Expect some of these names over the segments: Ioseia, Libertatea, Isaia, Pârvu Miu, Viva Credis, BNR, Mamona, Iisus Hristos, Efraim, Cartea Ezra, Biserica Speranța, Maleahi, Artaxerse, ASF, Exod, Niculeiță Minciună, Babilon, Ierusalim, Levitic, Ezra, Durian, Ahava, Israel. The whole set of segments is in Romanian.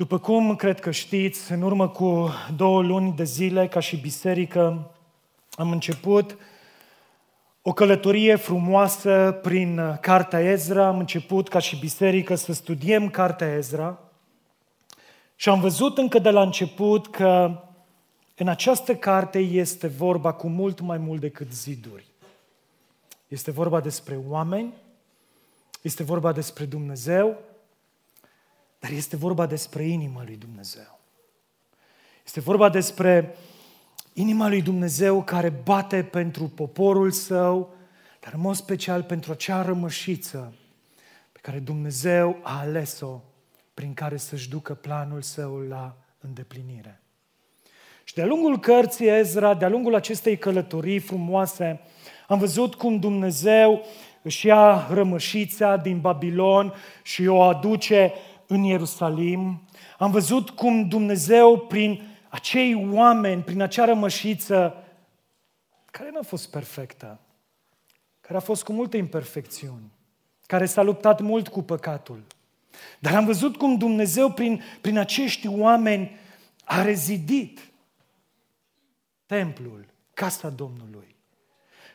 După cum cred că știți, în urmă cu 2 luni de zile, ca și biserică, am început o călătorie frumoasă prin Cartea Ezra. Am început ca și biserică să studiem Cartea Ezra și am văzut încă de la început că în această carte este vorba cu mult mai mult decât ziduri. Este vorba despre oameni, este vorba despre Dumnezeu, dar este vorba despre inima lui Dumnezeu. Este vorba despre inima lui Dumnezeu care bate pentru poporul său, dar în mod special pentru acea rămășiță pe care Dumnezeu a ales-o, prin care să-și ducă planul său la îndeplinire. Și de-a lungul cărții Ezra, de-a lungul acestei călătorii frumoase, am văzut cum Dumnezeu își ia rămășița din Babilon și o aduce în Ierusalim. Am văzut cum Dumnezeu prin acei oameni, prin acea rămășiță, care n-a fost perfectă, care a fost cu multe imperfecțiuni, care s-a luptat mult cu păcatul. Dar am văzut cum Dumnezeu prin acești oameni a rezidit templul, casa Domnului.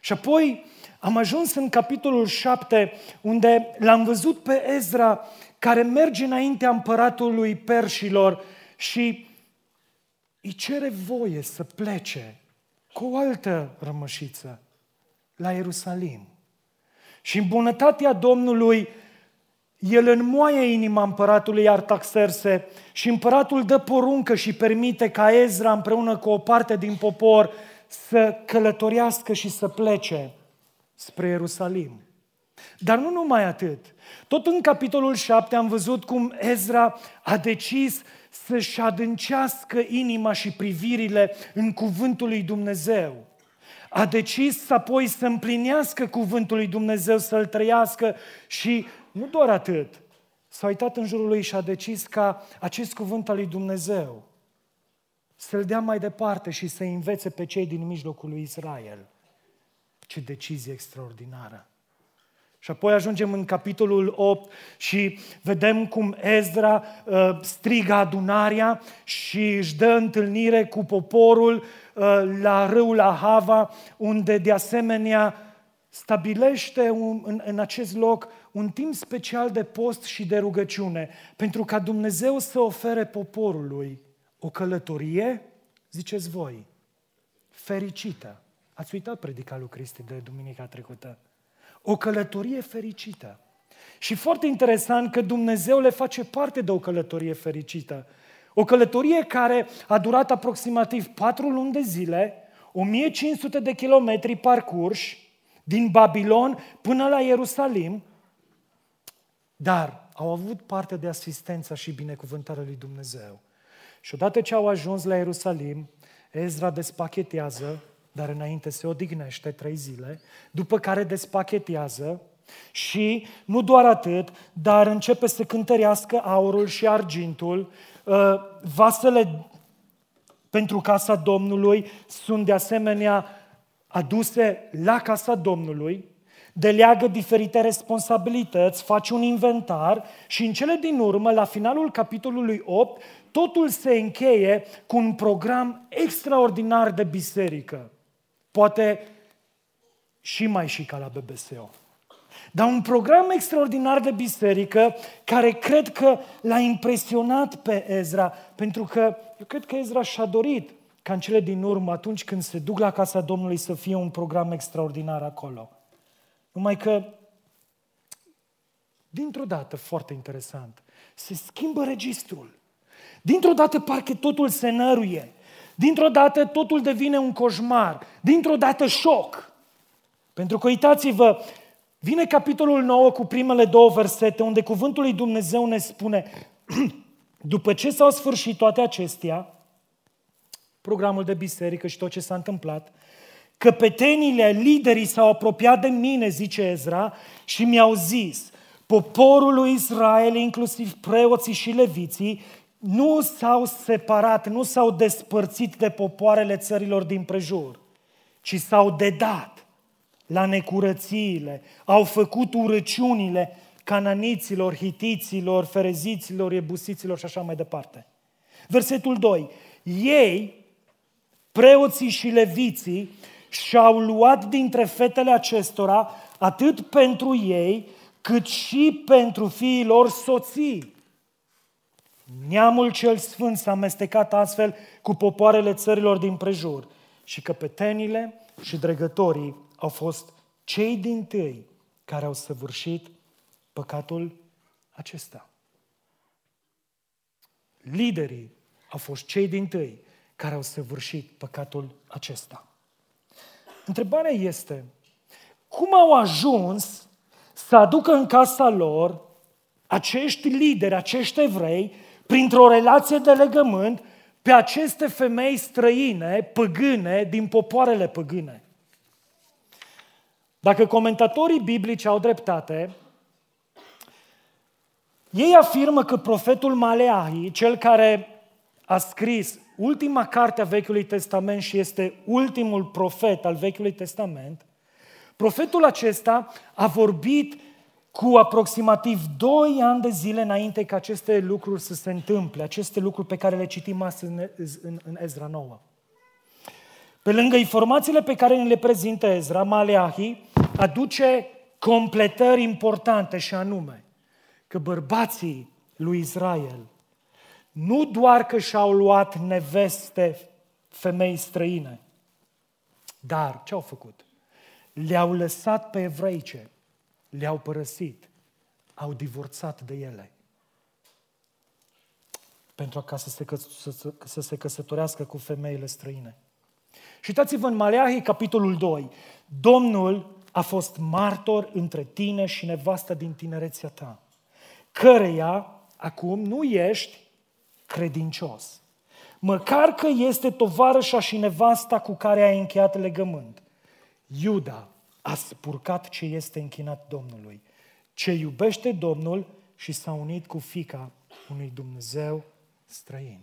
Și apoi am ajuns în capitolul 7, unde l-am văzut pe Ezra, care merge înaintea împăratului perșilor și îi cere voie să plece cu o altă rămășiță la Ierusalim. Și în bunătatea Domnului, el înmoaie inima împăratului Artaxerse și împăratul dă poruncă și permite ca Ezra împreună cu o parte din popor să călătorească și să plece spre Ierusalim. Dar nu numai atât. Tot în capitolul 7 am văzut cum Ezra a decis să-și adâncească inima și privirile în cuvântul lui Dumnezeu. A decis apoi să împlinească cuvântul lui Dumnezeu, să-l trăiască și nu doar atât. S-a uitat în jurul lui și a decis ca acest cuvânt al lui Dumnezeu să-l dea mai departe și să învețe pe cei din mijlocul lui Israel. Ce decizie extraordinară! Și apoi ajungem în capitolul 8 și vedem cum Ezra strigă adunarea și își dă întâlnire cu poporul la râul Ahava, unde de asemenea stabilește în acest loc un timp special de post și de rugăciune, pentru ca Dumnezeu să ofere poporului o călătorie, ziceți voi, fericită. Ați uitat predica lui Cristi de duminica trecută. O călătorie fericită. Și foarte interesant că Dumnezeu le face parte de o călătorie fericită. O călătorie care a durat aproximativ 4 luni de zile, 1500 de kilometri parcurși, din Babilon până la Ierusalim, dar au avut parte de asistența și binecuvântarea lui Dumnezeu. Și odată ce au ajuns la Ierusalim, Ezra despachetează, dar înainte se odihnește 3 zile, după care despachetează și nu doar atât, dar începe să cântărească aurul și argintul. Vasele pentru casa Domnului sunt de asemenea aduse la casa Domnului, deleagă diferite responsabilități, face un inventar și în cele din urmă, la finalul capitolului 8, totul se încheie cu un program extraordinar de biserică. Poate și mai și ca la BBSO. Dar un program extraordinar de biserică care cred că l-a impresionat pe Ezra, pentru că eu cred că Ezra și-a dorit ca în cele din urmă, atunci când se duc la casa Domnului, să fie un program extraordinar acolo. Numai că, dintr-o dată, foarte interesant, se schimbă registrul. Dintr-o dată parcă totul se năruie. Dintr-o dată totul devine un coșmar. Dintr-o dată șoc. Pentru că, uitați-vă, vine capitolul 9 cu primele 2 versete, unde cuvântul lui Dumnezeu ne spune: după ce s-au sfârșit toate acestea, programul de biserică și tot ce s-a întâmplat, căpetenile, liderii s-au apropiat de mine, zice Ezra, și mi-au zis: poporul lui Israel, inclusiv preoții și leviții, nu s-au separat, nu s-au despărțit de popoarele țărilor din prejur, ci s-au dedat la necurățiile, au făcut urăciunile, cananiților, hitiților, fereziților, ebusiților și așa mai departe. Versetul 2. Ei, preoții și leviții, și-au luat dintre fetele acestora atât pentru ei, cât și pentru fiii lor soții. Neamul cel sfânt s-a amestecat astfel cu popoarele țărilor din prejur și căpetenile și dregătorii au fost cei dintâi care au săvârșit păcatul acesta. Liderii au fost cei dintâi care au săvârșit păcatul acesta. Întrebarea este, cum au ajuns să aducă în casa lor acești lideri, acești evrei, printr-o relație de legământ, pe aceste femei străine, păgâne, din popoarele păgâne? Dacă comentatorii biblici au dreptate, ei afirmă că profetul Maleahi, cel care a scris ultima carte a Vechiului Testament și este ultimul profet al Vechiului Testament, profetul acesta a vorbit cu aproximativ 2 ani de zile înainte ca aceste lucruri să se întâmple, aceste lucruri pe care le citim astăzi în Ezra 9. Pe lângă informațiile pe care ne le prezintă Ezra, Maleahi aduce completări importante și anume că bărbații lui Israel nu doar că și-au luat neveste femei străine, dar ce-au făcut? Le-au lăsat pe evreice, le-au părăsit, au divorțat de ele pentru ca să se căsătorească cu femeile străine. Și uitați-vă în Maleahi, capitolul 2. Domnul a fost martor între tine și nevasta din tinerețea ta, căreia acum nu ești credincios, măcar că este tovarășa și nevasta cu care ai încheiat legământ. Iuda a spurcat ce este închinat Domnului, ce iubește Domnul și s-a unit cu fiica unui Dumnezeu străin.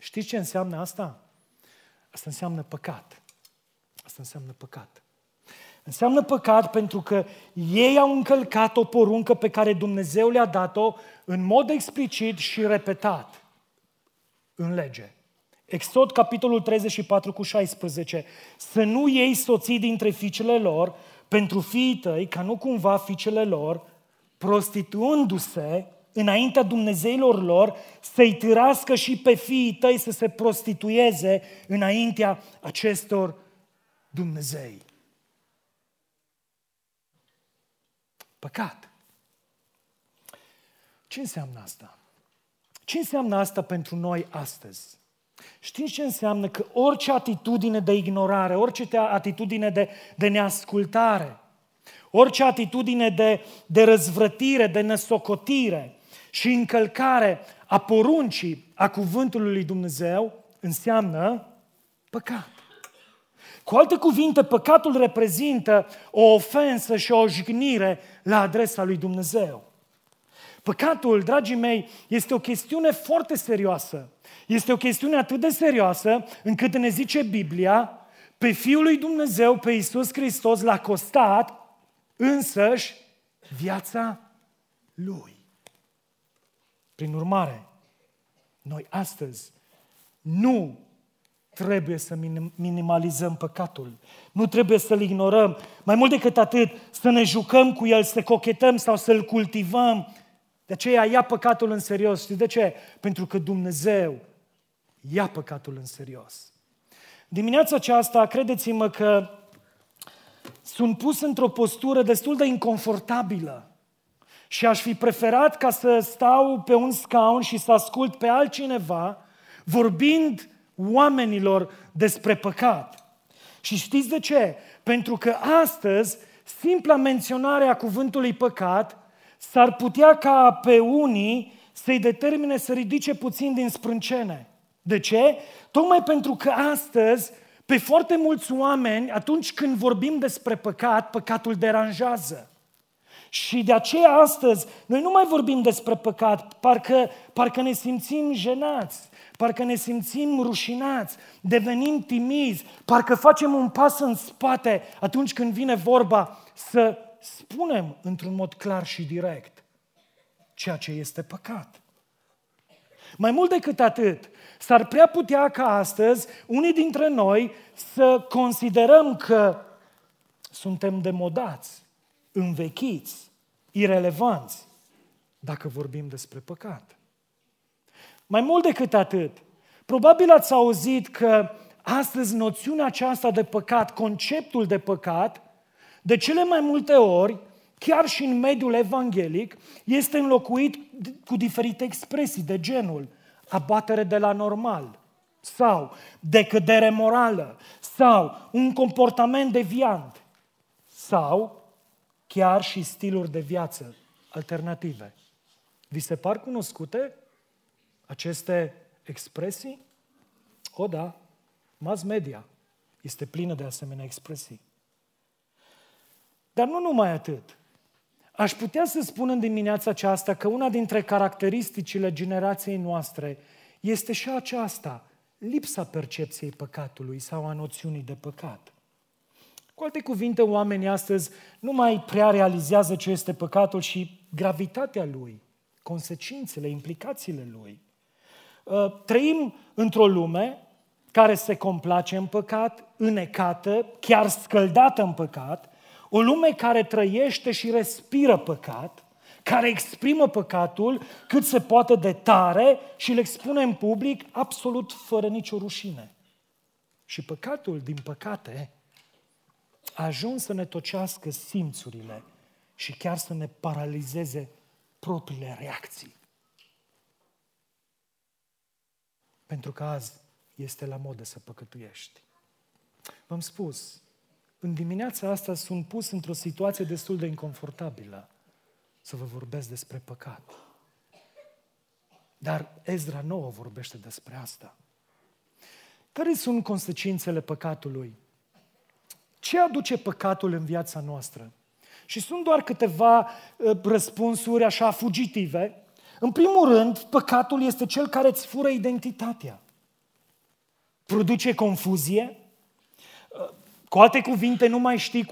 Știți ce înseamnă asta? Asta înseamnă păcat. Asta înseamnă păcat. Înseamnă păcat pentru că ei au încălcat o poruncă pe care Dumnezeu le-a dat-o în mod explicit și repetat în lege. Exod, capitolul 34 cu 16. Să nu iei soții dintre fiicele lor pentru fiii tăi, ca nu cumva fiicele lor, prostituându-se înaintea Dumnezeilor lor, să-i târască și pe fiii tăi să se prostituieze înaintea acestor Dumnezei. Păcat. Ce înseamnă asta? Ce înseamnă asta pentru noi astăzi? Știți ce înseamnă? Că orice atitudine de ignorare, orice atitudine de neascultare, orice atitudine de răzvrătire, de nesocotire și încălcare a poruncii, a cuvântului lui Dumnezeu, înseamnă păcat. Cu alte cuvinte, păcatul reprezintă o ofensă și o jignire la adresa lui Dumnezeu. Păcatul, dragii mei, este o chestiune foarte serioasă. Este o chestiune atât de serioasă încât ne zice Biblia, pe Fiul lui Dumnezeu, pe Iisus Hristos, l-a costat însăși viața Lui. Prin urmare, noi astăzi nu trebuie să minimalizăm păcatul. Nu trebuie să-l ignorăm. Mai mult decât atât, să ne jucăm cu el, să cochetăm sau să-l cultivăm. De aceea ia păcatul în serios. Știți de ce? Pentru că Dumnezeu ia păcatul în serios. Dimineața aceasta, credeți-mă că sunt pus într-o postură destul de inconfortabilă și aș fi preferat ca să stau pe un scaun și să ascult pe altcineva vorbind oamenilor despre păcat. Și știți de ce? Pentru că astăzi, simpla menționare a cuvântului păcat s-ar putea ca pe unii să-i determine să ridice puțin din sprâncene. De ce? Tocmai pentru că astăzi, pe foarte mulți oameni, atunci când vorbim despre păcat, păcatul deranjează. Și de aceea astăzi, noi nu mai vorbim despre păcat, parcă ne simțim jenați, parcă ne simțim rușinați, devenim timizi, parcă facem un pas în spate atunci când vine vorba să spunem într-un mod clar și direct ceea ce este păcat. Mai mult decât atât, s-ar prea putea ca astăzi unii dintre noi să considerăm că suntem demodați, învechiți, irelevanți, dacă vorbim despre păcat. Mai mult decât atât, probabil ați auzit că astăzi noțiunea aceasta de păcat, conceptul de păcat, de cele mai multe ori, chiar și în mediul evanghelic, este înlocuit cu diferite expresii de genul abatere de la normal sau decădere morală sau un comportament deviant sau chiar și stiluri de viață alternative. Vi se par cunoscute aceste expresii? O, da, mass media este plină de asemenea expresii. Dar nu numai atât. Aș putea să spun în dimineața aceasta că una dintre caracteristicile generației noastre este și aceasta, lipsa percepției păcatului sau a noțiunii de păcat. Cu alte cuvinte, oamenii astăzi nu mai prea realizează ce este păcatul și gravitatea lui, consecințele, implicațiile lui. Trăim într-o lume care se complace în păcat, înecată, chiar scăldată în păcat, o lume care trăiește și respiră păcat, care exprimă păcatul cât se poate de tare și îl expune în public absolut fără nicio rușine. Și păcatul, din păcate, a ajuns să ne tocească simțurile și chiar să ne paralizeze propriile reacții. Pentru că azi este la modă să păcătuiești. V-am spus, în dimineața asta sunt pus într-o situație destul de inconfortabilă să vă vorbesc despre păcat. Dar Ezra 9 vorbește despre asta. Care sunt consecințele păcatului? Ce aduce păcatul în viața noastră? Și sunt doar câteva răspunsuri așa fugitive. În primul rând, păcatul este cel care îți fură identitatea. Produce confuzie. Cu alte cuvinte, nu mai știi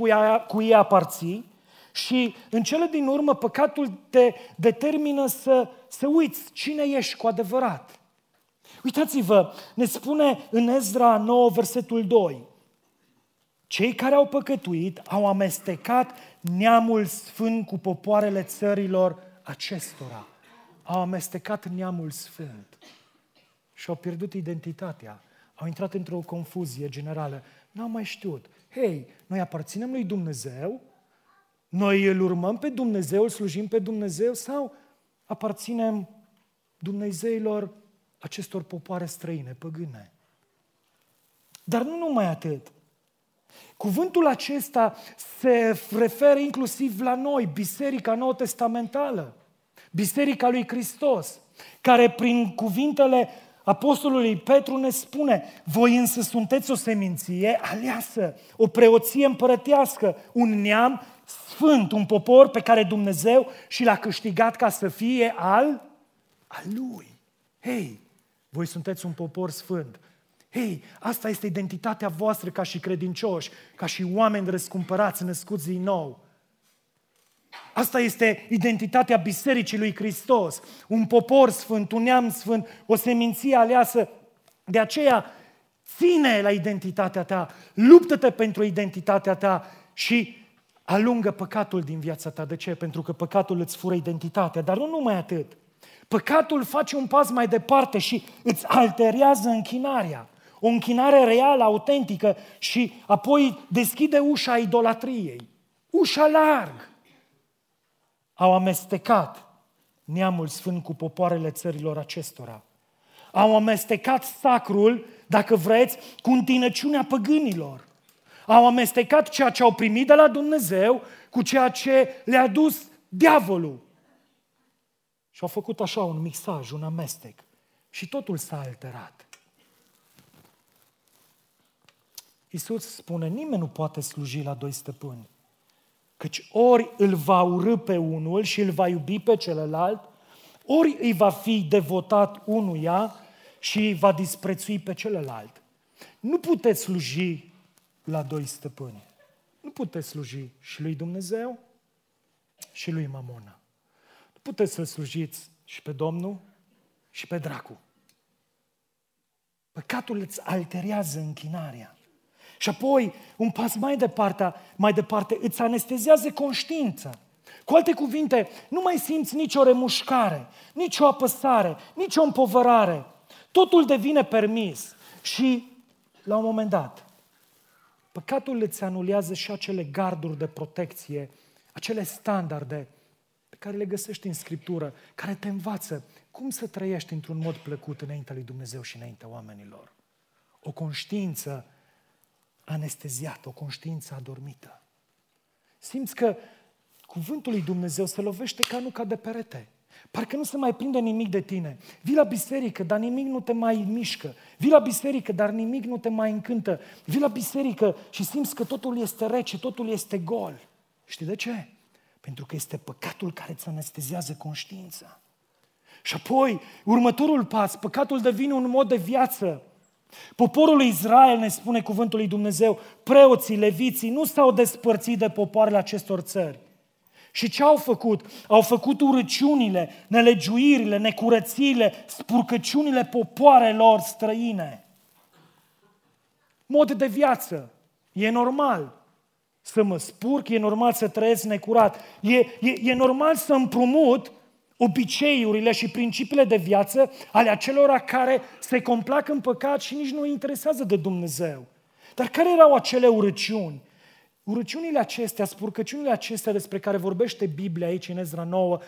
cui aparții și în cele din urmă păcatul te determină să uiți cine ești cu adevărat. Uitați-vă, ne spune în Ezra 9, versetul 2. Cei care au păcătuit au amestecat neamul sfânt cu popoarele țărilor acestora. Au amestecat neamul sfânt și au pierdut identitatea. Au intrat într-o confuzie generală. N-am mai știut. Hei, noi aparținem lui Dumnezeu? Noi îl urmăm pe Dumnezeu, îl slujim pe Dumnezeu? Sau aparținem dumnezeilor acestor popoare străine, păgâne? Dar nu numai atât. Cuvântul acesta se referă inclusiv la noi, Biserica Nouă Testamentală, Biserica lui Hristos, care prin cuvintele Apostolului Petru ne spune: voi însă sunteți o seminție aleasă, o preoție împărătească, un neam sfânt, un popor pe care Dumnezeu și l-a câștigat ca să fie al Lui. Hei, voi sunteți un popor sfânt. Hei, asta este identitatea voastră ca și credincioși, ca și oameni răscumpărați, născuți din nou. Asta este identitatea Bisericii lui Hristos, un popor sfânt, un neam sfânt, o seminție aleasă. De aceea, ține la identitatea ta, luptă-te pentru identitatea ta și alungă păcatul din viața ta. De ce? Pentru că păcatul îți fură identitatea, dar nu numai atât. Păcatul face un pas mai departe și îți alterează închinarea, o închinare reală, autentică și apoi deschide ușa idolatriei, ușa largă. Au amestecat neamul sfânt cu popoarele țărilor acestora. Au amestecat sacrul, dacă vreți, cu întinăciunea păgânilor. Au amestecat ceea ce au primit de la Dumnezeu cu ceea ce le-a dus diavolul. Și au făcut așa un mixaj, un amestec. Și totul s-a alterat. Iisus spune: nimeni nu poate sluji la doi stăpâni. Căci ori îl va urî pe unul și îl va iubi pe celălalt, ori îi va fi devotat unuia și îi va disprețui pe celălalt. Nu puteți sluji la doi stăpâni. Nu puteți sluji și lui Dumnezeu și lui Mamona. Nu puteți să slujiți și pe Domnul și pe dracu. Păcatul îți alterează închinarea. Și apoi, un pas mai departe, îți anestezează conștiința. Cu alte cuvinte, nu mai simți nicio remușcare, nicio apăsare, nicio împovărare. Totul devine permis. Și, la un moment dat, păcatul îți anulează și acele garduri de protecție, acele standarde pe care le găsești în Scriptură, care te învață cum să trăiești într-un mod plăcut înaintea lui Dumnezeu și înaintea oamenilor. O conștiință anesteziată, o conștiință adormită. Simți că cuvântul lui Dumnezeu se lovește ca nu ca de perete. Parcă nu se mai prinde nimic de tine. Vii la biserică, dar nimic nu te mai mișcă. Vii la biserică, dar nimic nu te mai încântă. Vii la biserică și simți că totul este rece, totul este gol. Știi de ce? Pentru că este păcatul care îți anestezează conștiința. Și apoi, următorul pas, păcatul devine un mod de viață. Poporul lui Israel, ne spune cuvântul lui Dumnezeu, preoții, leviții, nu s-au despărțit de popoarele acestor țări. Și ce au făcut? Au făcut urăciunile, nelegiuirile, necurățiile, spurcăciunile popoarelor străine. Mod de viață. E normal să mă spurc, e normal să trăiesc necurat, e normal să împrumut obiceiurile și principiile de viață ale acelora care se complac în păcat și nici nu îi interesează de Dumnezeu. Dar care erau acele urăciuni? Urăciunile acestea, spurcăciunile acestea despre care vorbește Biblia aici în Ezra 9,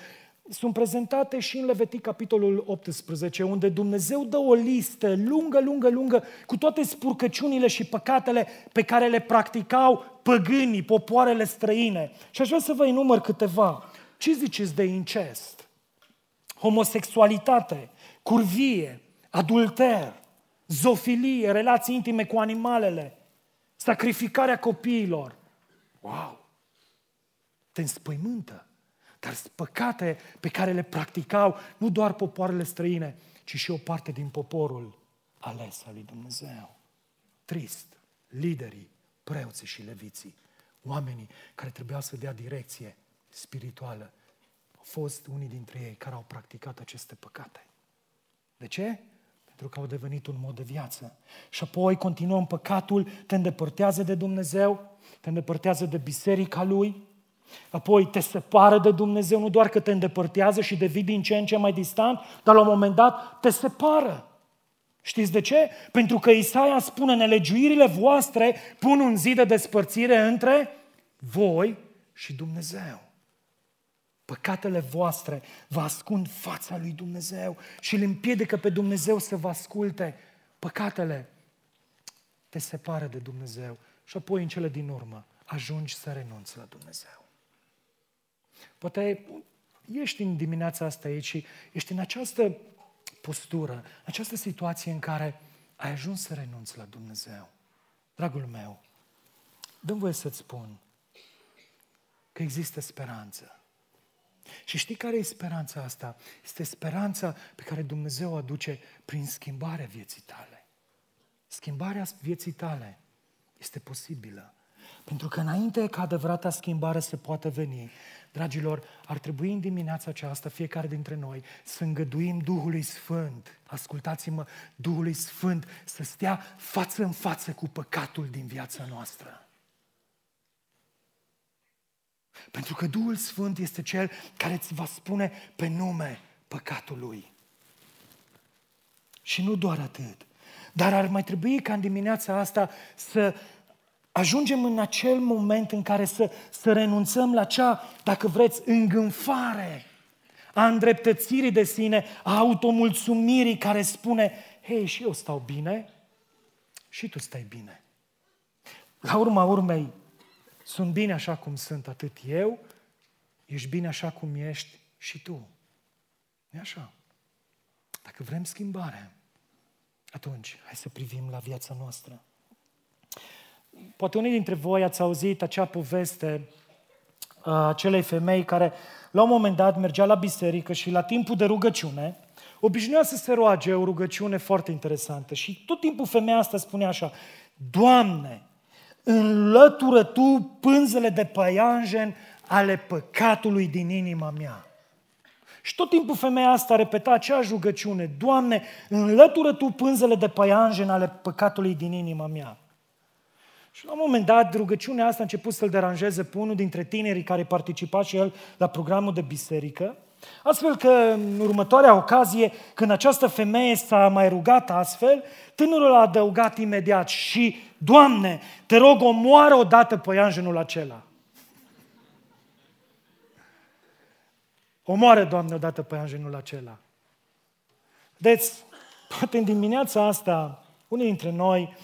sunt prezentate și în Levitic, capitolul 18, unde Dumnezeu dă o listă lungă, cu toate spurcăciunile și păcatele pe care le practicau păgânii, popoarele străine. Și aș vrea să vă enumăr câteva. Ce ziceți de incest, homosexualitate, curvie, adulter, zofilie, relații intime cu animalele, sacrificarea copiilor? Wow! Te înspăimântă! Dar sunt păcate pe care le practicau nu doar popoarele străine, ci și o parte din poporul ales al lui Dumnezeu. Trist! Liderii, preoții și leviții, oamenii care trebuiau să dea direcție spirituală, au fost unii dintre ei care au practicat aceste păcate. De ce? Pentru că au devenit un mod de viață. Și apoi continuăm, păcatul te îndepărtează de Dumnezeu, te îndepărtează de biserica Lui, apoi te separă de Dumnezeu, nu doar că te îndepărtează și devii din ce în ce mai distant, dar la un moment dat te separă. Știți de ce? Pentru că Isaia spune, nelegiuirile voastre pun un zid de despărțire între voi și Dumnezeu. Păcatele voastre vă ascund fața lui Dumnezeu și îl împiedică pe Dumnezeu să vă asculte. Păcatele te separă de Dumnezeu și apoi în cele din urmă ajungi să renunți la Dumnezeu. Poate ești în dimineața asta aici și ești în această postură, în această situație în care ai ajuns să renunți la Dumnezeu. Dragul meu, dă-mi voie să-ți spun că există speranță. Și știi care e speranța asta? Este speranța pe care Dumnezeu o aduce prin schimbarea vieții tale. Schimbarea vieții tale este posibilă. Pentru că înainte ca adevărata schimbare să poată veni, dragilor, ar trebui în dimineața aceasta, fiecare dintre noi, să îngăduim Duhului Sfânt, ascultați-mă, Duhului Sfânt să stea față în față cu păcatul din viața noastră. Pentru că Duhul Sfânt este Cel care îți va spune pe nume păcatul Lui. Și nu doar atât, dar ar mai trebui ca în dimineața asta să ajungem în acel moment în care să renunțăm la acea, dacă vreți, îngânfare a îndreptățirii de sine, a automulțumirii care spune, hei, și eu stau bine și tu stai bine. La urma urmei, sunt bine așa cum sunt atât eu, ești bine așa cum ești și tu. E așa. Dacă vrem schimbare, atunci hai să privim la viața noastră. Poate unii dintre voi ați auzit acea poveste a acelei femei care la un moment dat mergea la biserică și la timpul de rugăciune obișnuia să se roage o rugăciune foarte interesantă și tot timpul femeia asta spunea așa, Doamne, înlătură Tu pânzele de păianjen ale păcatului din inima mea. Și tot timpul femeia asta repeta aceeași rugăciune: Doamne, înlătură Tu pânzele de păianjen ale păcatului din inima mea. Și la un moment dat, rugăciunea asta a început să-l deranjeze pe unul dintre tinerii care participa și el la programul de biserică, astfel că în următoarea ocazie, când această femeie s-a mai rugat astfel, tânărul a adăugat imediat: și, Doamne, Te rog, omoară odată păianjenul acela. Omoară, Doamne, odată păianjenul acela. Deci, poate în dimineața asta, unii dintre noi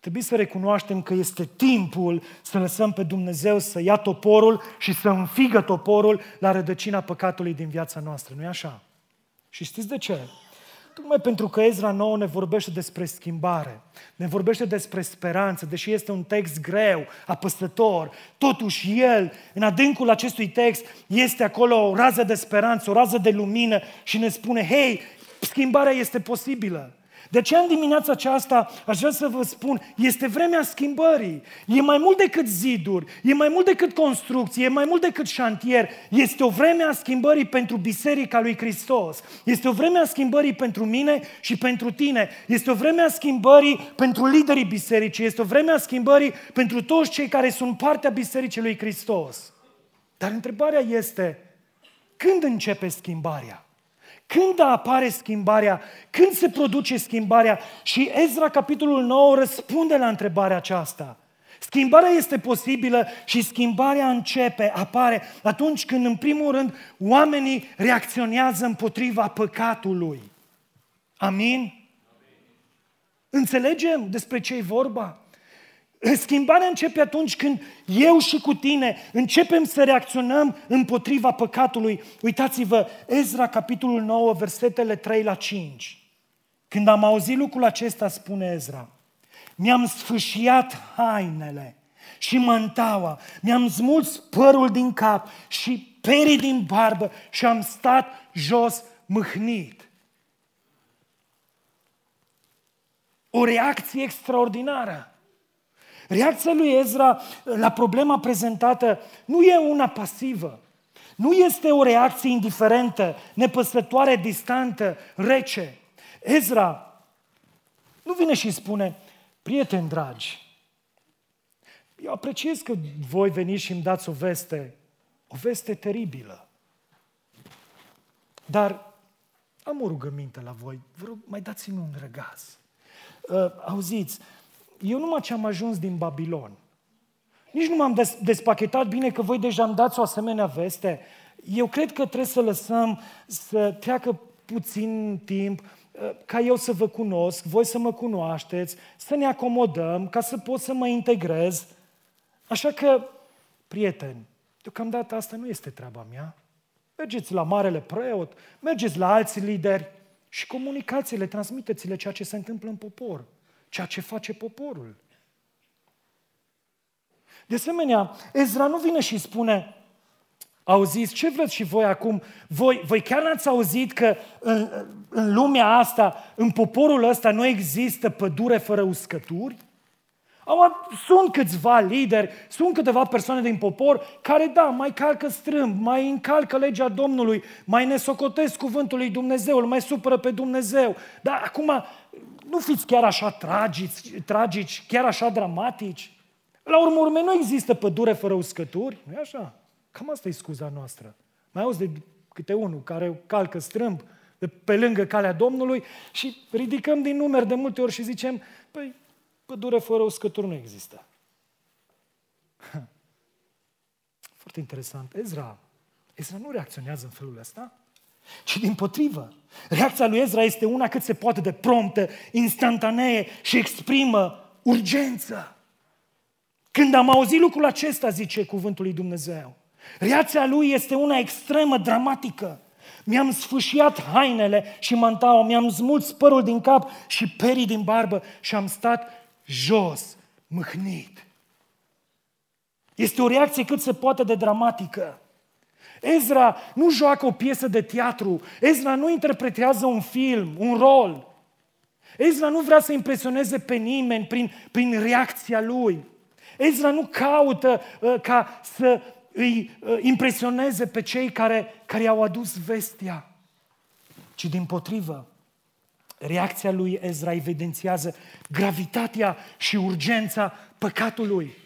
trebuie să recunoaștem că este timpul să lăsăm pe Dumnezeu să ia toporul și să înfigă toporul la rădăcina păcatului din viața noastră, nu-i așa? Și știți de ce? Tocmai pentru că Ezra 9 ne vorbește despre schimbare, ne vorbește despre speranță, deși este un text greu, apăsător, totuși el, în adâncul acestui text, este acolo o rază de speranță, o rază de lumină și ne spune: hei, schimbarea este posibilă. De aceea, în dimineața aceasta, aș vrea să vă spun, este vremea schimbării. E mai mult decât ziduri, e mai mult decât construcții, e mai mult decât șantier. Este o vreme a schimbării pentru Biserica lui Hristos. Este o vreme a schimbării pentru mine și pentru tine. Este o vreme a schimbării pentru liderii bisericii. Este o vreme a schimbării pentru toți cei care sunt partea Bisericii lui Hristos. Dar întrebarea este, când începe schimbarea? Când apare schimbarea? Când se produce schimbarea? Și Ezra, capitolul 9, răspunde la întrebarea aceasta. Schimbarea este posibilă și schimbarea începe, apare atunci când, în primul rând, oamenii reacționează împotriva păcatului. Amin? Amin. Înțelegem despre ce e vorba? Schimbarea începe atunci când eu și cu tine începem să reacționăm împotriva păcatului. Uitați-vă, Ezra, capitolul 9, versetele 3-5. Când am auzit lucrul acesta, spune Ezra, mi-am sfâșiat hainele și mantaua, mi-am smuls părul din cap și perii din barbă și am stat jos mâhnit. O reacție extraordinară. Reacția lui Ezra la problema prezentată nu e una pasivă, nu este o reacție indiferentă, nepăsătoare, distantă, rece. Ezra nu vine și spune: prieteni dragi, eu apreciez că voi veniți și îmi dați o veste teribilă, dar am o rugăminte la voi, vă rog, mai dați-mi un răgaz. Auziți, eu numai ce am ajuns din Babilon, nici nu m-am despachetat bine că voi deja îmi dați o asemenea veste. Eu cred că trebuie să lăsăm să treacă puțin timp ca eu să vă cunosc, voi să mă cunoașteți, să ne acomodăm ca să pot să mă integrez. Așa că, prieteni, deocamdată asta nu este treaba mea. Mergeți la marele preot, mergeți la alți lideri și comunicați-le, transmiteți-le ceea ce se întâmplă în popor, ceea ce face poporul. De asemenea, Ezra nu vine și spune: auziți, ce vreți și voi acum? Voi chiar n-ați auzit că în lumea asta, în poporul ăsta, nu există pădure fără uscături? Sunt câțiva lideri, sunt câteva persoane din popor care, da, mai calcă strâmb, mai încalcă legea Domnului, mai nesocotesc cuvântul lui Dumnezeu, îl mai supără pe Dumnezeu. Dar acum, nu fiți chiar așa tragici, chiar așa dramatici. La urmă urme, nu există pădure fără uscături, nu e așa? Cam asta e scuza noastră. Mai auzi de câte unul care calcă strâmb de pe lângă calea Domnului și ridicăm din numeri de multe ori și zicem: păi, pădure fără uscături nu există. Foarte interesant. Ezra nu reacționează în felul ăsta, ci dimpotrivă. Reacția lui Ezra este una cât se poate de promptă, instantanee și exprimă urgență. Când am auzit lucrul acesta, zice cuvântul lui Dumnezeu, reacția lui este una extremă, dramatică. Mi-am sfâșiat hainele și mantaua, mi-am smuls părul din cap și perii din barbă și am stat jos, mâhnit. Este o reacție cât se poate de dramatică. Ezra nu joacă o piesă de teatru, Ezra nu interpretează un film, un rol. Ezra nu vrea să impresioneze pe nimeni prin reacția lui. Ezra nu caută ca să îi impresioneze pe cei care i-au adus vestea, ci dimpotrivă, reacția lui Ezra evidențiază gravitatea și urgența păcatului.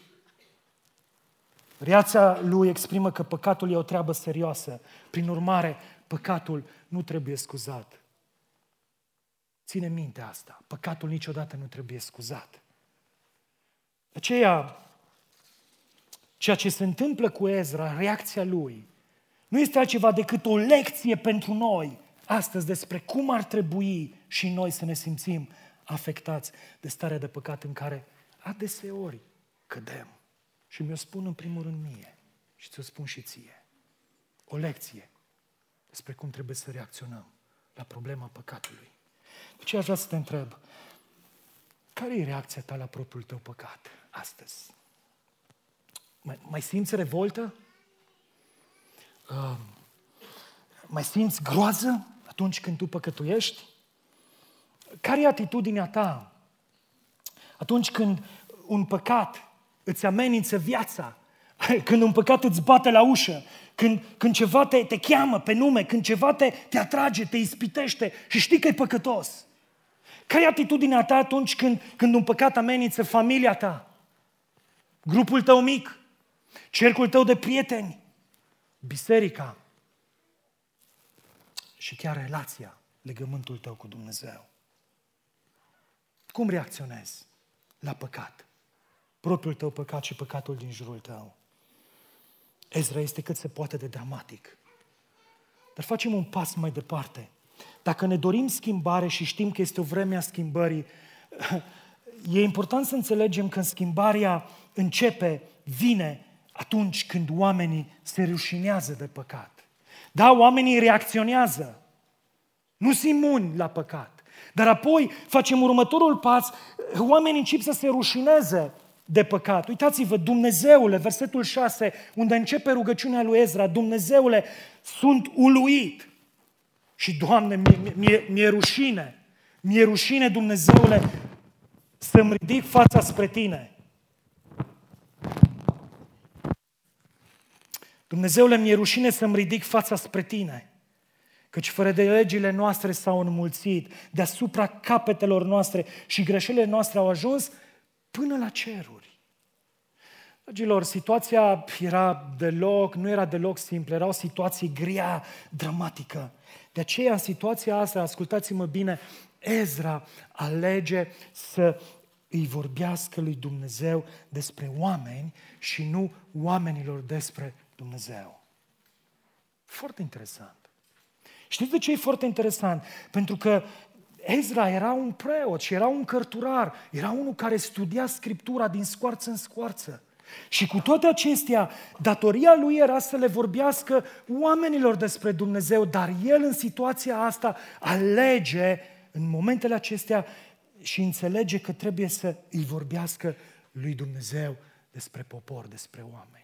Reacția lui exprimă că păcatul e o treabă serioasă. Prin urmare, păcatul nu trebuie scuzat. Ține minte asta. Păcatul niciodată nu trebuie scuzat. Aceea, ceea ce se întâmplă cu Ezra, reacția lui, nu este altceva decât o lecție pentru noi astăzi despre cum ar trebui și noi să ne simțim afectați de starea de păcat în care adeseori cădem. Și mi-o spun în primul rând mie și ți-o spun și ție. O lecție despre cum trebuie să reacționăm la problema păcatului. De ce aș vrea să te întreb, care e reacția ta la propriul tău păcat astăzi? Mai simți revoltă? Mai simți groază atunci când tu păcătuiești? Care e atitudinea ta atunci când un păcat îți amenință viața, când un păcat îți bate la ușă, când ceva te cheamă pe nume, când ceva te atrage, te ispitește și știi că e păcătos? Care e atitudinea ta atunci când un păcat amenință familia ta, grupul tău mic, cercul tău de prieteni, biserica și chiar relația, legământul tău cu Dumnezeu? Cum reacționezi la păcat? Propriul tău păcat și păcatul din jurul tău. Ezra este cât se poate de dramatic. Dar facem un pas mai departe. Dacă ne dorim schimbare și știm că este o vreme a schimbării, e important să înțelegem că schimbarea începe, vine atunci când oamenii se rușinează de păcat. Da, oamenii reacționează. Nu sunt imuni la păcat. Dar apoi facem următorul pas, oamenii încep să se rușineze de păcat. Uitați-vă, Dumnezeule, versetul 6, unde începe rugăciunea lui Ezra, Dumnezeule, sunt uluit. Și, Doamne, mi-e rușine. Mi-e rușine, Dumnezeule, să-mi ridic fața spre Tine. Dumnezeule, mi-e rușine să-mi ridic fața spre Tine, căci fără de legile noastre s-au înmulțit deasupra capetelor noastre și greșelile noastre au ajuns până la ceruri. Dragilor, situația nu era deloc simplă, era o situație grea, dramatică. De aceea, în situația asta, ascultați-mă bine, Ezra alege să îi vorbească lui Dumnezeu despre oameni și nu oamenilor despre Dumnezeu. Foarte interesant. Știți de ce e foarte interesant? Pentru că Ezra era un preot și era un cărturar, era unul care studia Scriptura din scoarță în scoarță. Și cu toate acestea, datoria lui era să le vorbească oamenilor despre Dumnezeu, dar el în situația asta alege în momentele acestea și înțelege că trebuie să îi vorbească lui Dumnezeu despre popor, despre oameni.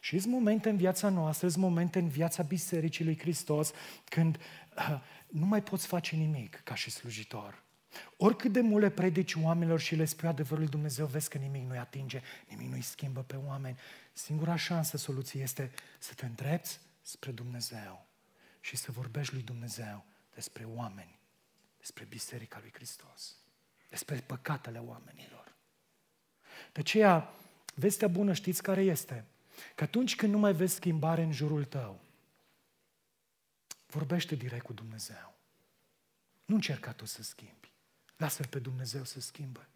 Și sunt momente în viața noastră, sunt momente în viața Bisericii lui Hristos când nu mai poți face nimic ca și slujitor. Oricât de mult le predici oamenilor și le spui adevărul lui Dumnezeu, vezi că nimic nu-i atinge, nimic nu-i schimbă pe oameni. Singura șansă, soluție este să te îndrepți spre Dumnezeu și să vorbești lui Dumnezeu despre oameni, despre Biserica lui Hristos, despre păcatele oamenilor. De aceea, vestea bună știți care este? Că atunci când nu mai vezi schimbare în jurul tău, vorbește direct cu Dumnezeu. Nu încerca tu să schimbi. Lasă-L pe Dumnezeu să schimbe.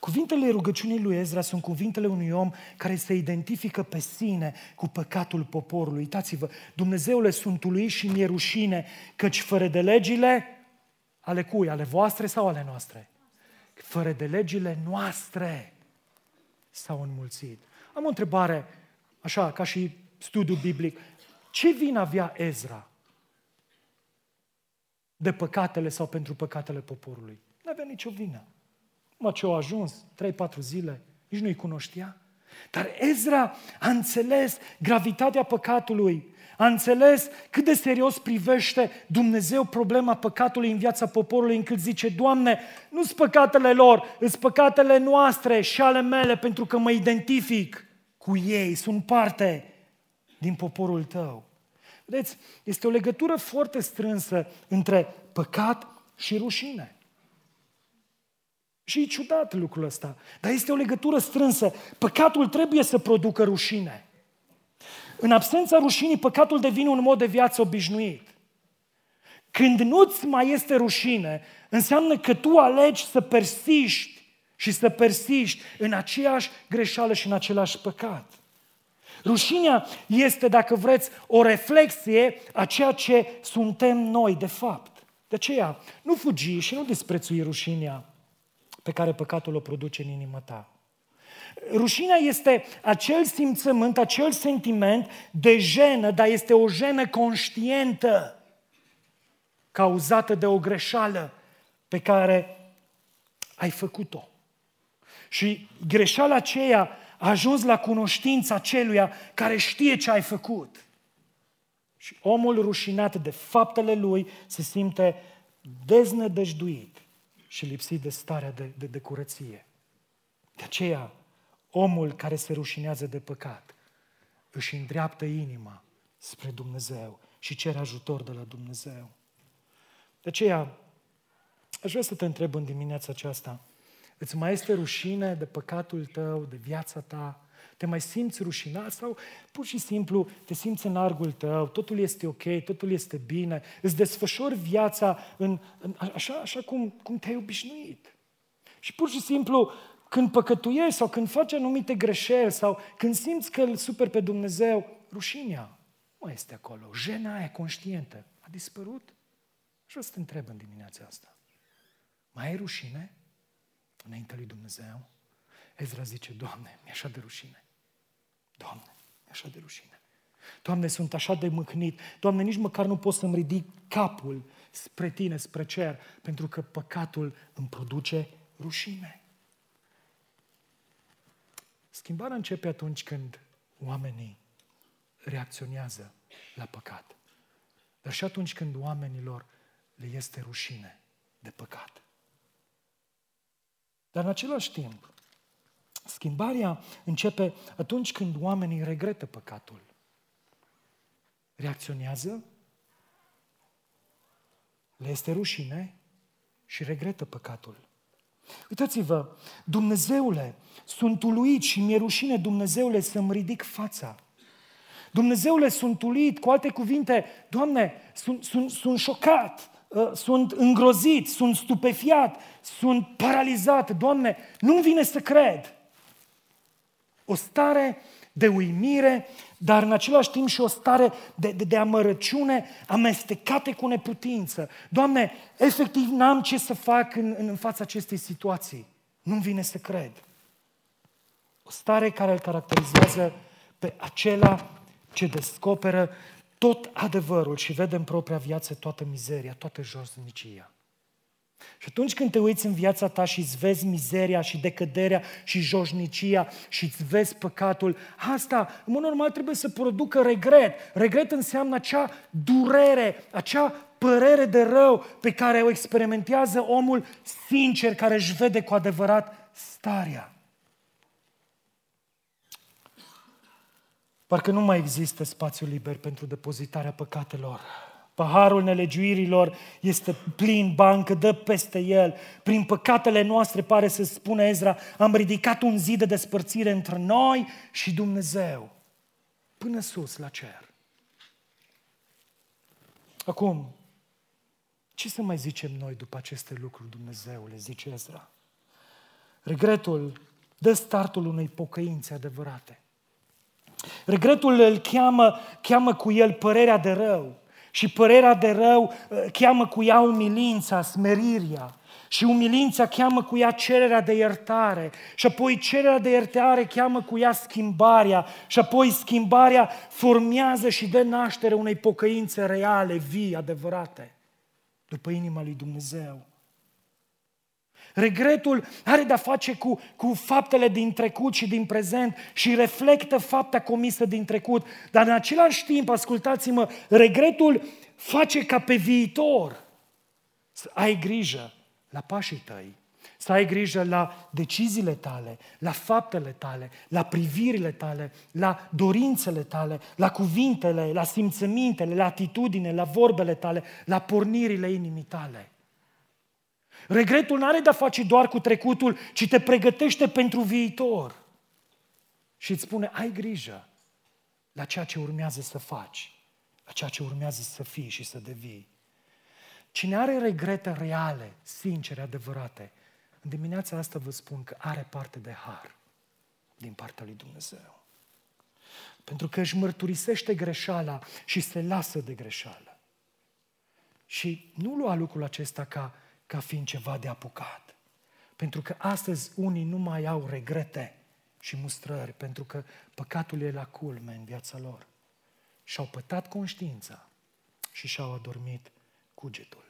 Cuvintele rugăciunii lui Ezra sunt cuvintele unui om care se identifică pe sine cu păcatul poporului. Uitați-vă, Dumnezeule, sunt uluit și mi-e rușine, căci fără de legile, ale cui? Ale voastre sau ale noastre? Fără de legile noastre s-au înmulțit. Am o întrebare, așa, ca și studiu biblic. Ce vină avea Ezra de păcatele sau pentru păcatele poporului? Nu avea nicio vină. Numai ce au ajuns, 3-4 zile, nici nu-i cunoștea. Dar Ezra a înțeles gravitatea păcatului, a înțeles cât de serios privește Dumnezeu problema păcatului în viața poporului, încât zice, Doamne, nu-s păcatele lor, îs păcatele noastre și ale mele, pentru că mă identific cu ei, sunt parte din poporul tău. Vedeți, este o legătură foarte strânsă între păcat și rușine. Și e ciudat lucrul ăsta, dar este o legătură strânsă. Păcatul trebuie să producă rușine. În absența rușinii, păcatul devine un mod de viață obișnuit. Când nu-ți mai este rușine, înseamnă că tu alegi să persiști și să persiști în aceeași greșeală și în același păcat. Rușinea este, dacă vreți, o reflexie a ceea ce suntem noi, de fapt. De aceea, nu fugi și nu disprețui rușinea pe care păcatul o produce în inima ta. Rușinea este acel simțământ, acel sentiment de jenă, dar este o jenă conștientă cauzată de o greșeală pe care ai făcut-o. Și greșeala aceea a ajuns la cunoștința celuia care știe ce ai făcut. Și omul rușinat de faptele lui se simte deznădăjduit și lipsit de starea de curăție. De aceea, omul care se rușinează de păcat își îndreaptă inima spre Dumnezeu și cere ajutor de la Dumnezeu. De aceea, aș vrea să te întreb în dimineața aceasta, îți mai este rușine de păcatul tău, de viața ta? Te mai simți rușinat sau pur și simplu te simți în argul tău, totul este ok, totul este bine, îți desfășori viața așa cum te-ai obișnuit. Și pur și simplu când păcătuiești sau când faci anumite greșeli sau când simți că îl superi pe Dumnezeu, rușinea mai este acolo, jena aia conștientă a dispărut? Și o să te întreb în dimineața asta. Mai ai rușine înaintea lui Dumnezeu? Ezra zice, Doamne, mi-e așa de rușine. Doamne, mi-e așa de rușine. Doamne, sunt așa de mâhnit. Doamne, nici măcar nu pot să-mi ridic capul spre Tine, spre cer, pentru că păcatul îmi produce rușine. Schimbarea începe atunci când oamenii reacționează la păcat. Dar și atunci când oamenilor le este rușine de păcat. Dar în același timp, schimbarea începe atunci când oamenii regretă păcatul. Reacționează, le este rușine și regretă păcatul. Uitați-vă, Dumnezeule, sunt uluit și mi-e rușine, Dumnezeule, să-mi ridic fața. Dumnezeule, sunt uluit, cu alte cuvinte, Doamne, sunt șocat. Sunt îngrozit, sunt stupefiat, sunt paralizat. Doamne, nu-mi vine să cred. O stare de uimire, dar în același timp și o stare de amărăciune amestecate cu neputință. Doamne, efectiv n-am ce să fac în fața acestei situații. Nu-mi vine să cred. O stare care îl caracterizează pe acela ce descoperă tot adevărul și vede în propria viață toată mizeria, toată josnicia. Și atunci când te uiți în viața ta și îți vezi mizeria și decăderea și josnicia și îți vezi păcatul, asta, în mod normal, trebuie să producă regret. Regret înseamnă acea durere, acea părere de rău pe care o experimentează omul sincer, care își vede cu adevărat starea. Parcă nu mai există spațiu liber pentru depozitarea păcatelor. Paharul nelegiuirilor este plin, bancă, dă peste el. Prin păcatele noastre, pare să spune Ezra, am ridicat un zid de despărțire între noi și Dumnezeu. Până sus, la cer. Acum, ce să mai zicem noi după aceste lucruri, Dumnezeule, zice Ezra? Regretul dă startul unei pocăințe adevărate. Regretul îl cheamă cu el părerea de rău și părerea de rău cheamă cu ea umilința, smeriria și umilința cheamă cu ea cererea de iertare și apoi cererea de iertare cheamă cu ea schimbarea și apoi schimbarea formează și dă naștere unei pocăințe reale, vii, adevărate, după inima lui Dumnezeu. Regretul are de-a face cu faptele din trecut și din prezent și reflectă fapta comisă din trecut. Dar în același timp, ascultați-mă, regretul face ca pe viitor să ai grijă la pașii tăi, Să ai grijă la deciziile tale, la faptele tale, la privirile tale, la dorințele tale, la cuvintele, la simțămintele, la atitudine, la vorbele tale, la pornirile inimii tale. Regretul nu are de-a face doar cu trecutul, ci te pregătește pentru viitor. Și îți spune, ai grijă la ceea ce urmează să faci, la ceea ce urmează să fii și să devii. Cine are regrete reale, sincere, adevărate, în dimineața asta vă spun că are parte de har din partea lui Dumnezeu. Pentru că își mărturisește greșeala și se lasă de greșeală. Și nu lua lucrul acesta ca fiind ceva de apucat. Pentru că astăzi unii nu mai au regrete și mustrări, pentru că păcatul e la culme în viața lor. Și-au pătat conștiința și și-au adormit cugetul.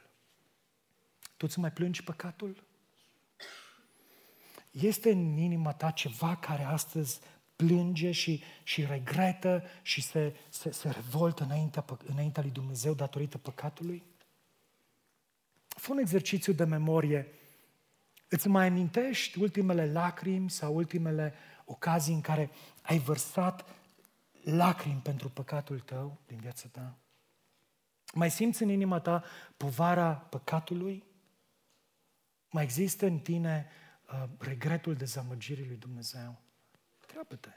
Tu îți mai plângi păcatul? Este în inima ta ceva care astăzi plânge și regretă și se revoltă înaintea lui Dumnezeu datorită păcatului? Fă un exercițiu de memorie. Îți mai amintești ultimele lacrimi sau ultimele ocazii în care ai vărsat lacrimi pentru păcatul tău din viața ta? Mai simți în inima ta povara păcatului? Mai există în tine regretul dezamăgirii lui Dumnezeu? Întreabă-te.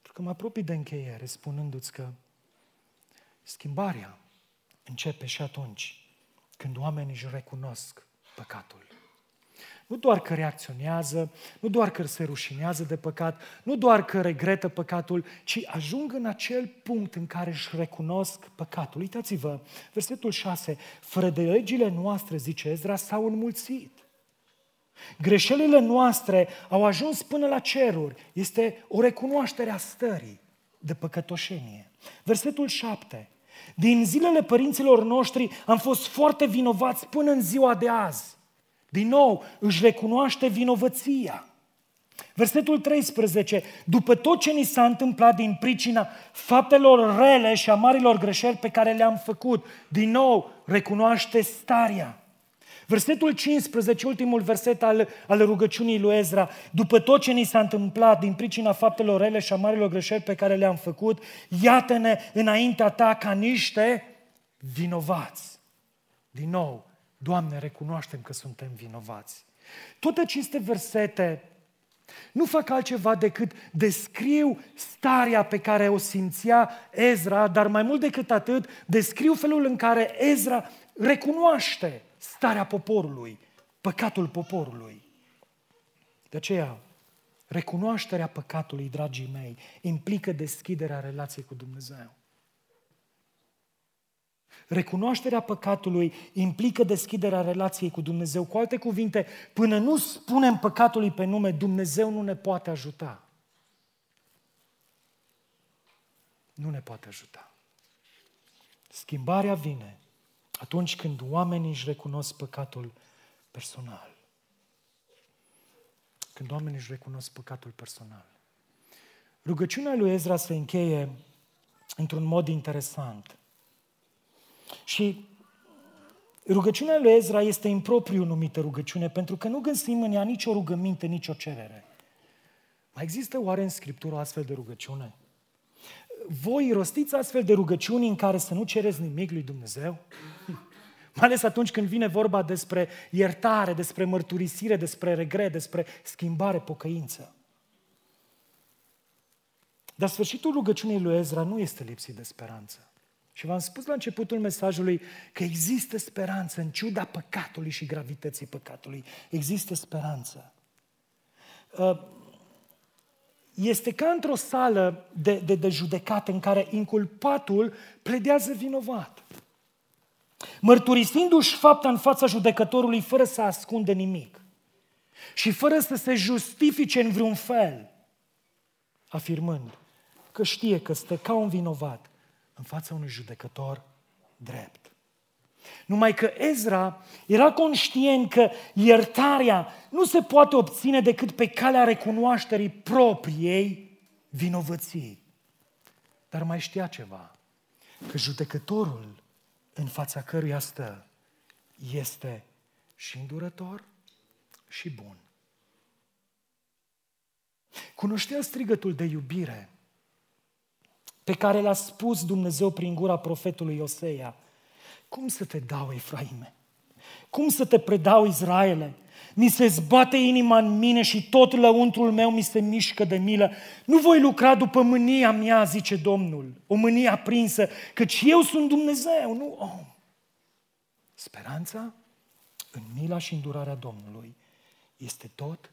Pentru că mă apropii de încheiere spunându-ți că schimbarea începe și atunci când oamenii își recunosc păcatul. Nu doar că reacționează, nu doar că se rușinează de păcat, nu doar că regretă păcatul, ci ajung în acel punct în care își recunosc păcatul. Uitați-vă, versetul 6, fără de legile noastre, zice Ezra, s-au înmulțit. Greșelile noastre au ajuns până la ceruri. Este o recunoaștere a stării de păcătoșenie. Versetul 7, din zilele părinților noștri am fost foarte vinovați până în ziua de azi. Din nou, își recunoaște vinovăția. Versetul 13, după tot ce ni s-a întâmplat din pricina faptelor rele și a marilor greșeli pe care le-am făcut, din nou, recunoaște starea. Versetul 15, ultimul verset al rugăciunii lui Ezra, după tot ce ni s-a întâmplat din pricina faptelor rele și a marilor greșeli pe care le-am făcut, iată-ne înaintea ta ca niște vinovați. Din nou, Doamne, recunoaștem că suntem vinovați. Toate aceste versete nu fac altceva decât descriu starea pe care o simțea Ezra, dar mai mult decât atât, descriu felul în care Ezra recunoaște starea poporului, păcatul poporului. De aceea, recunoașterea păcatului, dragii mei, implică deschiderea relației cu Dumnezeu. Recunoașterea păcatului implică deschiderea relației cu Dumnezeu. Cu alte cuvinte, până nu spunem păcatului pe nume, Dumnezeu nu ne poate ajuta. Nu ne poate ajuta. Schimbarea vine atunci când oamenii își recunosc păcatul personal. Când oamenii își recunosc păcatul personal. Rugăciunea lui Ezra se încheie într-un mod interesant. Și rugăciunea lui Ezra este impropriu numită rugăciune, pentru că nu găsim în ea nicio rugăminte, nicio cerere. Mai există oare în Scriptură astfel de rugăciune? Voi rostiți astfel de rugăciuni în care să nu cereți nimic lui Dumnezeu? Mai ales atunci când vine vorba despre iertare, despre mărturisire, despre regret, despre schimbare, pocăință. Dar sfârșitul rugăciunii lui Ezra nu este lipsit de speranță. Și v-am spus la începutul mesajului că există speranță în ciuda păcatului și gravității păcatului. Există speranță. Este ca într-o sală de judecată în care inculpatul pledează vinovat. Mărturisindu-și fapta în fața judecătorului fără să ascundă nimic și fără să se justifice în vreun fel, afirmând că știe că stă ca un vinovat în fața unui judecător drept. Numai că Ezra era conștient că iertarea nu se poate obține decât pe calea recunoașterii propriei vinovății. Dar mai știa ceva, că judecătorul în fața căruia stă este și îndurător și bun. Cunoștea strigătul de iubire pe care l-a spus Dumnezeu prin gura profetului Ioseia. Cum să te dau, Efraime? Cum să te predau, Israele? Mi se zbate inima în mine și tot lăuntrul meu mi se mișcă de milă. Nu voi lucra după mânia mea, zice Domnul, o mânie aprinsă, căci eu sunt Dumnezeu, nu om. Speranța în mila și îndurarea Domnului este tot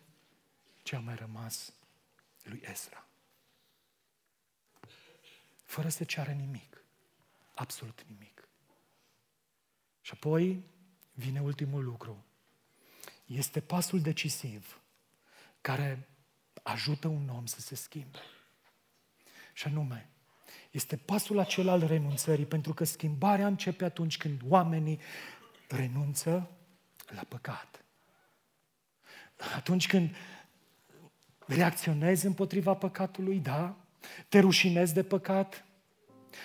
ce a mai rămas lui Ezra. Fără să ceară nimic, absolut nimic. Și apoi vine ultimul lucru. Este pasul decisiv care ajută un om să se schimbe. Și anume, este pasul acela al renunțării, pentru că schimbarea începe atunci când oamenii renunță la păcat. Atunci când reacționezi împotriva păcatului, da, te rușinezi de păcat,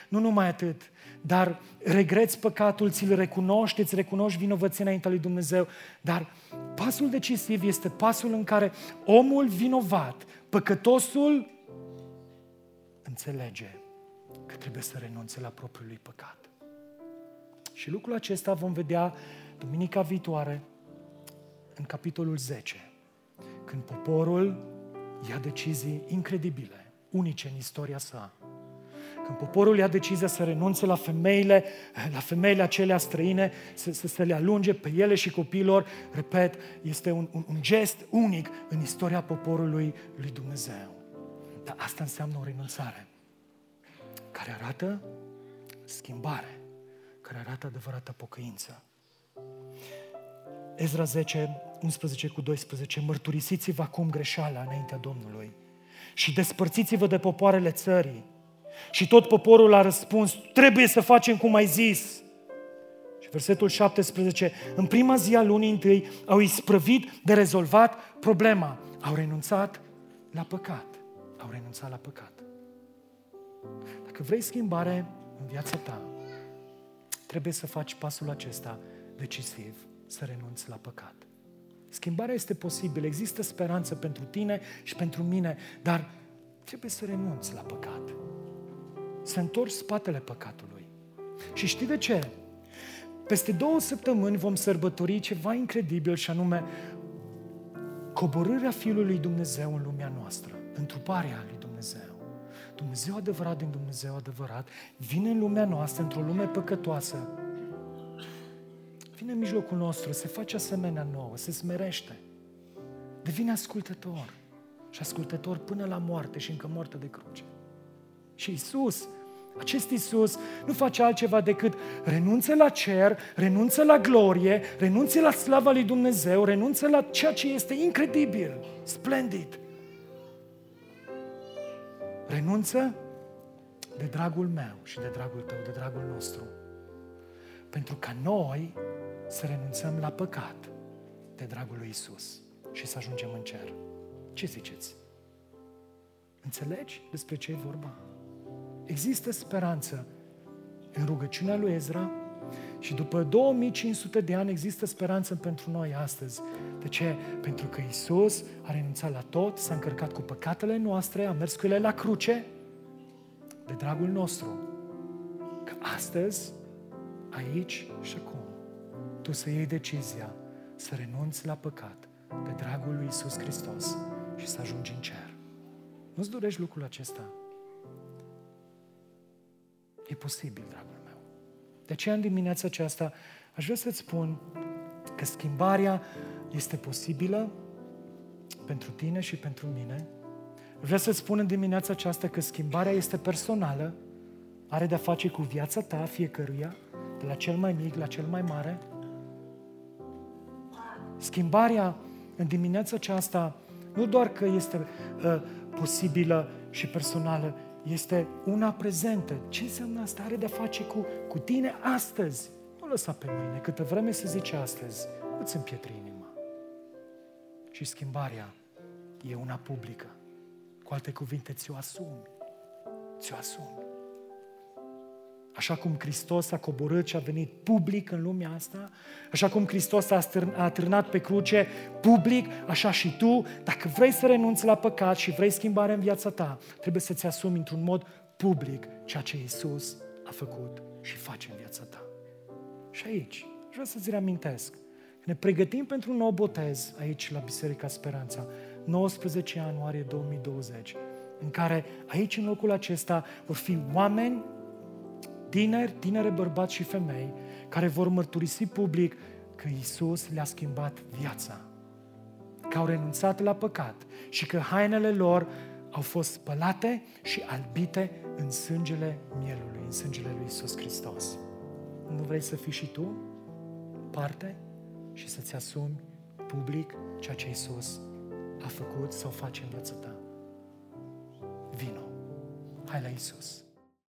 nu numai atât, dar regreți păcatul, ți-l recunoști, îți recunoști vinovăția înaintea lui Dumnezeu, dar pasul decisiv este pasul în care omul vinovat, păcătosul, înțelege că trebuie să renunțe la propriul lui păcat. Și lucrul acesta vom vedea duminica viitoare în capitolul 10, când poporul ia decizii incredibile, unice în istoria sa. Când poporul ia decizia să renunțe la femeile acelea străine, să le alunge pe ele și copiilor, repet, este un gest unic în istoria poporului lui Dumnezeu. Dar asta înseamnă o renunțare care arată schimbare, care arată adevărată pocăință. Ezra 10, 11 cu 12, mărturisiți-vă acum greșeala înaintea Domnului și despărțiți-vă de popoarele țării. Și tot poporul a răspuns, trebuie să facem cum ai zis. Și versetul 17, în prima zi a lunii întâi au isprăvit de rezolvat problema. Au renunțat la păcat. Au renunțat la păcat. Dacă vrei schimbare în viața ta, trebuie să faci pasul acesta decisiv, să renunți la păcat. Schimbarea este posibilă, există speranță pentru tine și pentru mine, dar trebuie să renunți la păcat. Să întorci spatele păcatului. Și știi de ce? Peste 2 săptămâni vom sărbători ceva incredibil și anume coborârea Fiului Dumnezeu în lumea noastră, întruparea lui Dumnezeu. Dumnezeu adevărat din Dumnezeu adevărat vine în lumea noastră, într-o lume păcătoasă. Vine în mijlocul nostru, se face asemenea nouă, se smerește, devine ascultător și ascultător până la moarte și încă moarte de cruce. Și Iisus, acest Iisus nu face altceva decât renunță la cer, renunță la glorie, renunță la slava lui Dumnezeu, renunță la ceea ce este incredibil, splendid. Renunță de dragul meu și de dragul tău, de dragul nostru. Pentru ca noi să renunțăm la păcat de dragul lui Iisus și să ajungem în cer. Ce ziceți? Înțelegi despre ce e vorba? Există speranță în rugăciunea lui Ezra și după 2500 de ani există speranță pentru noi astăzi. De ce? Pentru că Iisus a renunțat la tot, s-a încărcat cu păcatele noastre, a mers cu ele la cruce de dragul nostru. Că astăzi, aici și acum, tu să iei decizia să renunți la păcat de dragul lui Iisus Hristos și să ajungi în cer. Nu-ți dorești lucrul acesta? E posibil, dragul meu. De aceea, în dimineața aceasta, aș vrea să-ți spun că schimbarea este posibilă pentru tine și pentru mine. Vreau să-ți spun în dimineața aceasta că schimbarea este personală, are de-a face cu viața ta, fiecăruia, de la cel mai mic la cel mai mare. Schimbarea în dimineața aceasta nu doar că este posibilă și personală, este una prezentă. Ce înseamnă asta? Are de-a face cu tine astăzi. Nu lăsa pe mâine. Câtă vreme se zice astăzi, îți împietri inima. Și schimbarea e una publică. Cu alte cuvinte, ți-o asumi. Ți-o asumi. Așa cum Hristos a coborât și a venit public în lumea asta, așa cum Hristos a atârnat pe cruce public, așa și tu, dacă vrei să renunți la păcat și vrei schimbare în viața ta, trebuie să-ți asumi într-un mod public ceea ce Iisus a făcut și face în viața ta. Și aici, vreau să-ți reamintesc, ne pregătim pentru un nou botez aici la Biserica Speranța, 19 ianuarie 2020, în care aici, în locul acesta, vor fi oameni, tineri, tinere bărbați și femei, care vor mărturisi public că Iisus le-a schimbat viața, că au renunțat la păcat și că hainele lor au fost spălate și albite în sângele Mielului, în sângele lui Iisus Hristos. Nu vrei să fii și tu parte și să-ți asumi public ceea ce Iisus a făcut sau face în viața ta? Vino! Hai la Iisus!